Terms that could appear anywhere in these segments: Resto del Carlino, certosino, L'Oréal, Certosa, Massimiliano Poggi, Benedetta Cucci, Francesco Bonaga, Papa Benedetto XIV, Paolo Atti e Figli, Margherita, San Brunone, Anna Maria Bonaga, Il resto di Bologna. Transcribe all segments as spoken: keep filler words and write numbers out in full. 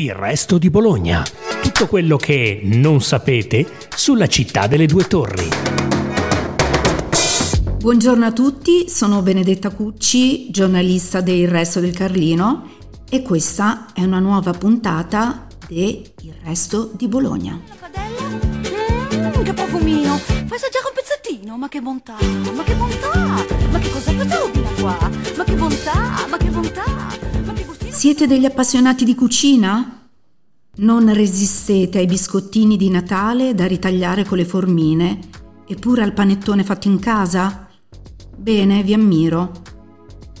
Il resto di Bologna. Tutto quello che non sapete sulla città delle due torri. Buongiorno a tutti, sono Benedetta Cucci, giornalista del Resto del Carlino e questa è una nuova puntata di Il resto di Bologna. Mm, che profumino, fai assaggiare un pezzettino, ma che bontà, ma che bontà, ma che cos'è questa roba qua, ma che bontà, ma che bontà. Siete degli appassionati di cucina? Non resistete ai biscottini di Natale da ritagliare con le formine, eppure al panettone fatto in casa? Bene, vi ammiro.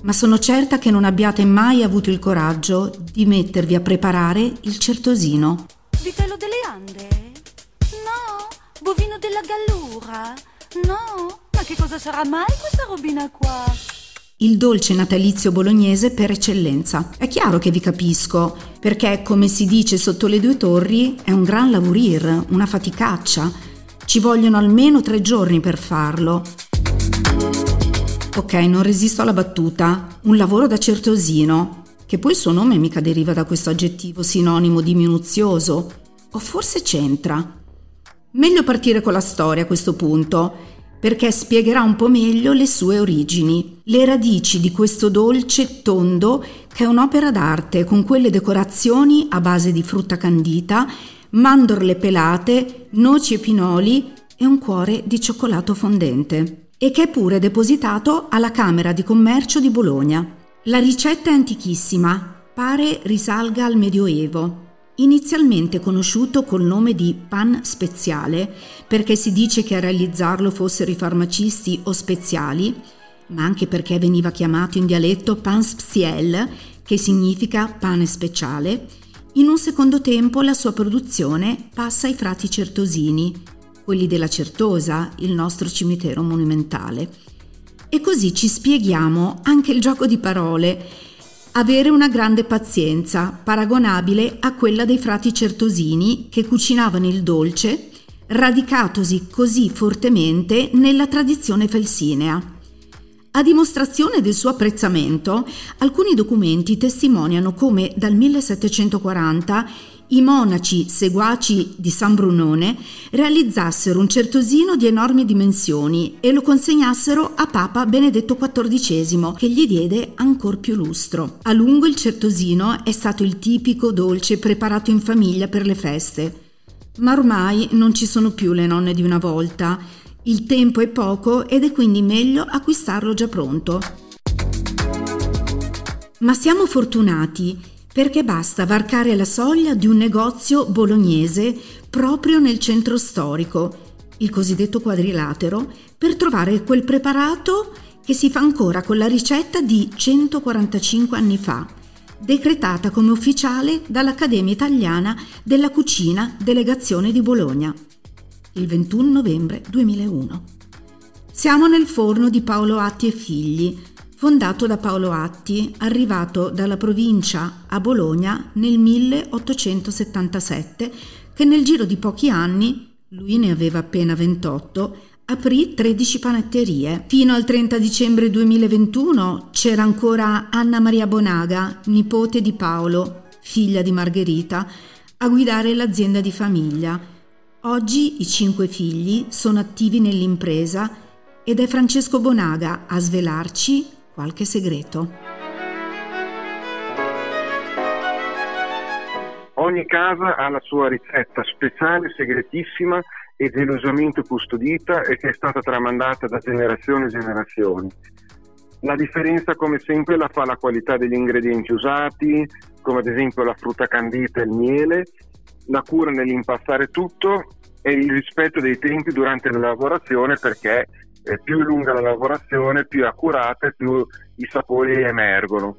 Ma sono certa che non abbiate mai avuto il coraggio di mettervi a preparare il certosino. Vitello delle Ande? No. Bovino della Gallura? No. Ma che cosa sarà mai questa robina qua? Il dolce natalizio bolognese per eccellenza. È chiaro che vi capisco, perché come si dice sotto le due torri è un gran lavorir, una faticaccia. Ci vogliono almeno tre giorni per farlo. Ok, non resisto alla battuta. Un lavoro da certosino, che poi il suo nome mica deriva da questo aggettivo sinonimo di minuzioso. O forse c'entra? Meglio partire con la storia a questo punto, perché spiegherà un po' meglio le sue origini, le radici di questo dolce tondo che è un'opera d'arte con quelle decorazioni a base di frutta candita, mandorle pelate, noci e pinoli e un cuore di cioccolato fondente, e che è pure depositato alla Camera di Commercio di Bologna. La ricetta è antichissima, pare risalga al Medioevo. Inizialmente conosciuto col nome di pan speziale, perché si dice che a realizzarlo fossero i farmacisti o speziali, ma anche perché veniva chiamato in dialetto pan spziel, che significa pane speciale, in un secondo tempo la sua produzione passa ai frati certosini, quelli della Certosa, il nostro cimitero monumentale. E così ci spieghiamo anche il gioco di parole. Avere una grande pazienza, paragonabile a quella dei frati certosini che cucinavano il dolce, radicatosi così fortemente nella tradizione felsinea. A dimostrazione del suo apprezzamento, alcuni documenti testimoniano come dal millesettecentoquaranta i monaci seguaci di San Brunone realizzassero un certosino di enormi dimensioni e lo consegnassero a Papa Benedetto quattordicesimo, che gli diede ancor più lustro. A lungo il certosino è stato il tipico dolce preparato in famiglia per le feste, ma ormai non ci sono più le nonne di una volta, il tempo è poco ed è quindi meglio acquistarlo già pronto. Ma siamo fortunati, perché basta varcare la soglia di un negozio bolognese proprio nel centro storico, il cosiddetto quadrilatero, per trovare quel preparato che si fa ancora con la ricetta di centoquarantacinque anni fa, decretata come ufficiale dall'Accademia Italiana della Cucina Delegazione di Bologna, il ventuno novembre duemilauno. Siamo nel forno di Paolo Atti e Figli, fondato da Paolo Atti, arrivato dalla provincia a Bologna nel milleottocentosettantasette, che nel giro di pochi anni, lui ne aveva appena ventotto, aprì tredici panetterie. Fino al trenta dicembre duemilaventuno c'era ancora Anna Maria Bonaga, nipote di Paolo, figlia di Margherita, a guidare l'azienda di famiglia. Oggi i cinque figli sono attivi nell'impresa ed è Francesco Bonaga a svelarci qualche segreto. Ogni casa ha la sua ricetta speciale, segretissima e gelosamente custodita, e che è stata tramandata da generazioni e generazioni. La differenza, come sempre, la fa la qualità degli ingredienti usati, come ad esempio la frutta candita e il miele, la cura nell'impastare tutto e il rispetto dei tempi durante la lavorazione, perché E più è lunga la lavorazione, più è accurata e più i sapori emergono.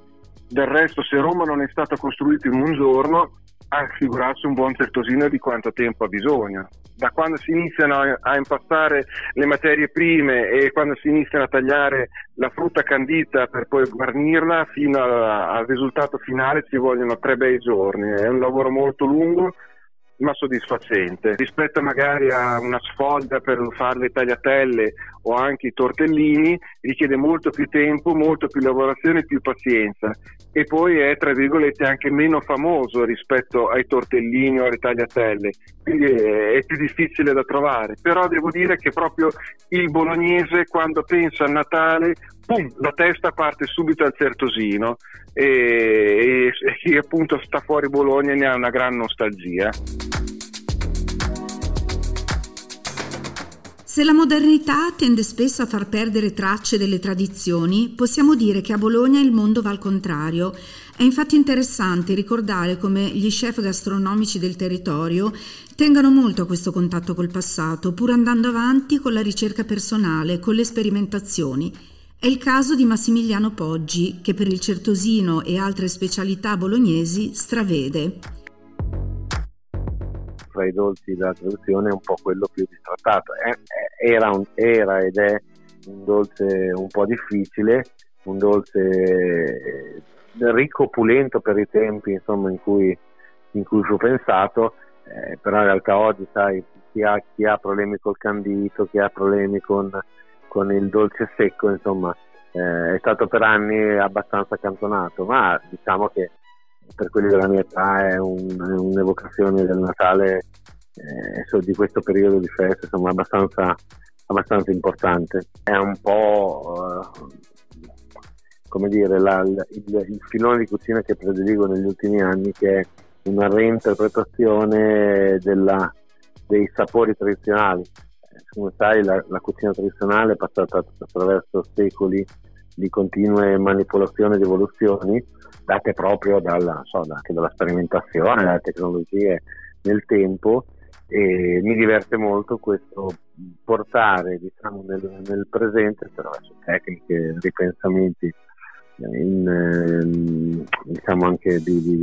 Del resto, se Roma non è stata costruita in un giorno, a figurarsi un buon certosino di quanto tempo ha bisogno. Da quando si iniziano a, a impastare le materie prime e quando si iniziano a tagliare la frutta candita per poi guarnirla fino a, al risultato finale ci vogliono tre bei giorni. È un lavoro molto lungo, ma soddisfacente, rispetto magari a una sfoglia per fare le tagliatelle o anche i tortellini. richiede molto più tempo, molto più lavorazione, più pazienza, e poi è tra virgolette anche meno famoso rispetto ai tortellini o alle tagliatelle, quindi è, è più difficile da trovare. Però devo dire che proprio il bolognese, quando pensa a Natale, pum, la testa parte subito al certosino, e, e, e chi appunto sta fuori Bologna ne ha una gran nostalgia. Se la modernità tende spesso a far perdere tracce delle tradizioni, possiamo dire che a Bologna il mondo va al contrario. È infatti interessante ricordare come gli chef gastronomici del territorio tengano molto a questo contatto col passato, pur andando avanti con la ricerca personale, con le sperimentazioni. È il caso di Massimiliano Poggi, che per il certosino e altre specialità bolognesi stravede. Tra i dolci della traduzione è un po' quello più distrattato, era, un, era ed è un dolce un po' difficile, un dolce ricco, opulento per i tempi, insomma, in cui, in cui fu pensato, eh, però in realtà oggi, sai, chi ha, chi ha problemi col candito, chi ha problemi con, con il dolce secco, insomma, eh, è stato per anni abbastanza accantonato, ma diciamo che per quelli della mia età è, un, è un'evocazione del Natale, eh, di questo periodo di festa, insomma, abbastanza, abbastanza importante. È un po' eh, come dire la, il, il filone di cucina che prediligo negli ultimi anni, che è una reinterpretazione della, dei sapori tradizionali. Come sai, la, la cucina tradizionale è passata attraverso secoli di continue manipolazioni ed evoluzioni, date proprio dalla, so, anche dalla sperimentazione, dalle tecnologie nel tempo, e mi diverte molto questo portare, diciamo, nel, nel presente, attraverso tecniche, ripensamenti, in, eh, diciamo anche di, di,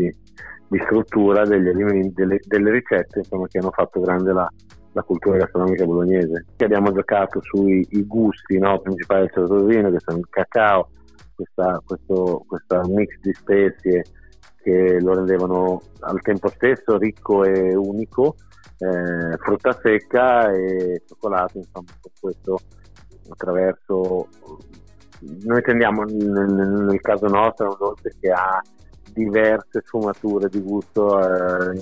di struttura degli alimenti, delle, delle ricette, insomma, che hanno fatto grande la, la cultura gastronomica bolognese. Abbiamo giocato sui i gusti, no, principali del certosino, che sono il cacao, Questa, questo, questa mix di spezie che lo rendevano al tempo stesso ricco e unico, eh, frutta secca e cioccolato, insomma, questo attraverso. Noi tendiamo, nel, nel caso nostro, è un dolce che ha diverse sfumature di gusto, eh,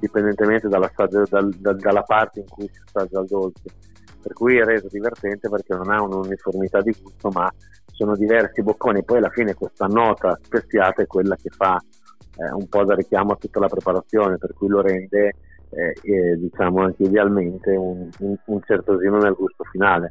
dipendentemente dall'assaggio, dal, dal, dalla parte in cui si assaggia il dolce, per cui è reso divertente perché non ha un'uniformità di gusto, ma sono diversi bocconi. Poi alla fine questa nota speziata è quella che fa eh, un po' da richiamo a tutta la preparazione, per cui lo rende eh, eh, diciamo anche idealmente un, un, un certosino nel gusto finale.